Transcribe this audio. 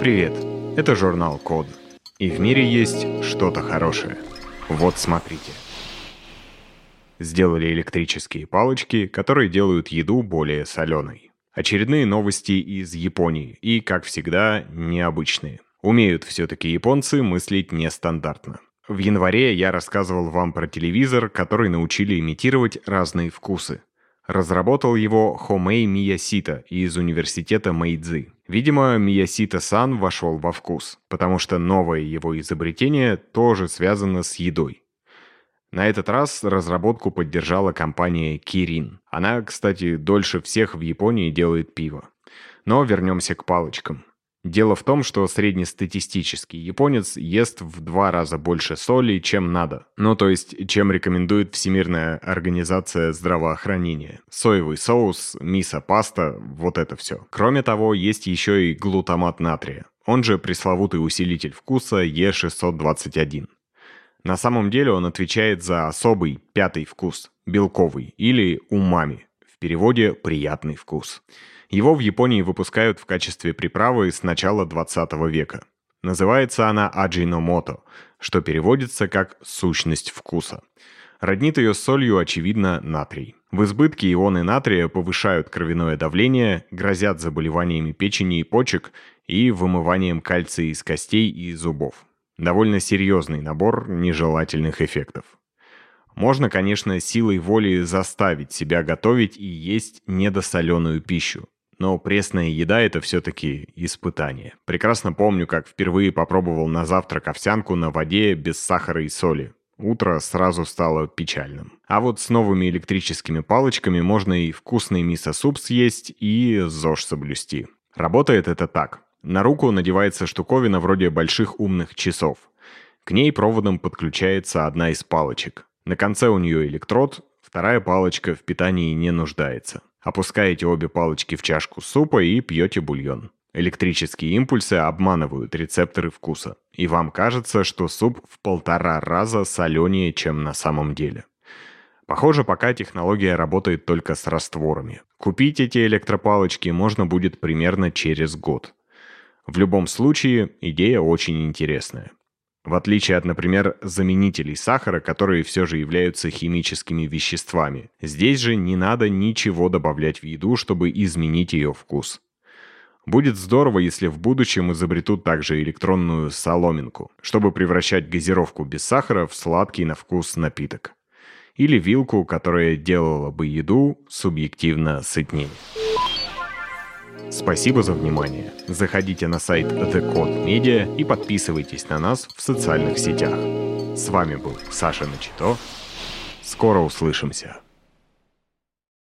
Привет, это журнал Код. И в мире есть что-то хорошее. Вот смотрите. Сделали электрические палочки, которые делают еду более соленой. Очередные новости из Японии и, как всегда, необычные. Умеют все-таки японцы мыслить нестандартно. В январе я рассказывал вам про телевизор, который научили имитировать разные вкусы. Разработал его Хомэй Миясита из университета Мэйдзи. Видимо, Миясита-сан вошел во вкус, потому что новое его изобретение тоже связано с едой. На этот раз разработку поддержала компания Кирин. Она, кстати, дольше всех в Японии делает пиво. Но вернемся к палочкам. Дело в том, что среднестатистический японец ест в 2 раза больше соли, чем надо. Ну, то есть, чем рекомендует Всемирная организация здравоохранения. Соевый соус, мисо-паста, вот это все. Кроме того, есть еще и глутамат натрия, он же пресловутый усилитель вкуса Е621. На самом деле он отвечает за особый 5-й вкус, белковый или умами, в переводе «приятный вкус». Его в Японии выпускают в качестве приправы с начала 20 века. Называется она аджиномото, что переводится как «сущность вкуса». Роднит ее с солью, очевидно, натрий. В избытке ионы натрия повышают кровяное давление, грозят заболеваниями печени и почек и вымыванием кальция из костей и зубов. Довольно серьезный набор нежелательных эффектов. Можно, конечно, силой воли заставить себя готовить и есть недосоленую пищу. Но пресная еда – это все-таки испытание. Прекрасно помню, как впервые попробовал на завтрак овсянку на воде без сахара и соли. Утро сразу стало печальным. А вот с новыми электрическими палочками можно и вкусный мисо-суп съесть, и ЗОЖ соблюсти. Работает это так. На руку надевается штуковина вроде больших умных часов. К ней проводом подключается одна из палочек. На конце у нее электрод, вторая палочка в питании не нуждается. Опускаете обе палочки в чашку супа и пьете бульон. Электрические импульсы обманывают рецепторы вкуса, и вам кажется, что суп в 1,5 раза соленее, чем на самом деле. Похоже, пока технология работает только с растворами. Купить эти электропалочки можно будет примерно через год. В любом случае, идея очень интересная. В отличие от, например, заменителей сахара, которые все же являются химическими веществами, здесь же не надо ничего добавлять в еду, чтобы изменить ее вкус. Будет здорово, если в будущем изобретут также электронную соломинку, чтобы превращать газировку без сахара в сладкий на вкус напиток. Или вилку, которая делала бы еду субъективно сытнее. Спасибо за внимание. Заходите на сайт The Code Media и подписывайтесь на нас в социальных сетях. С вами был Саша Начитов. Скоро услышимся.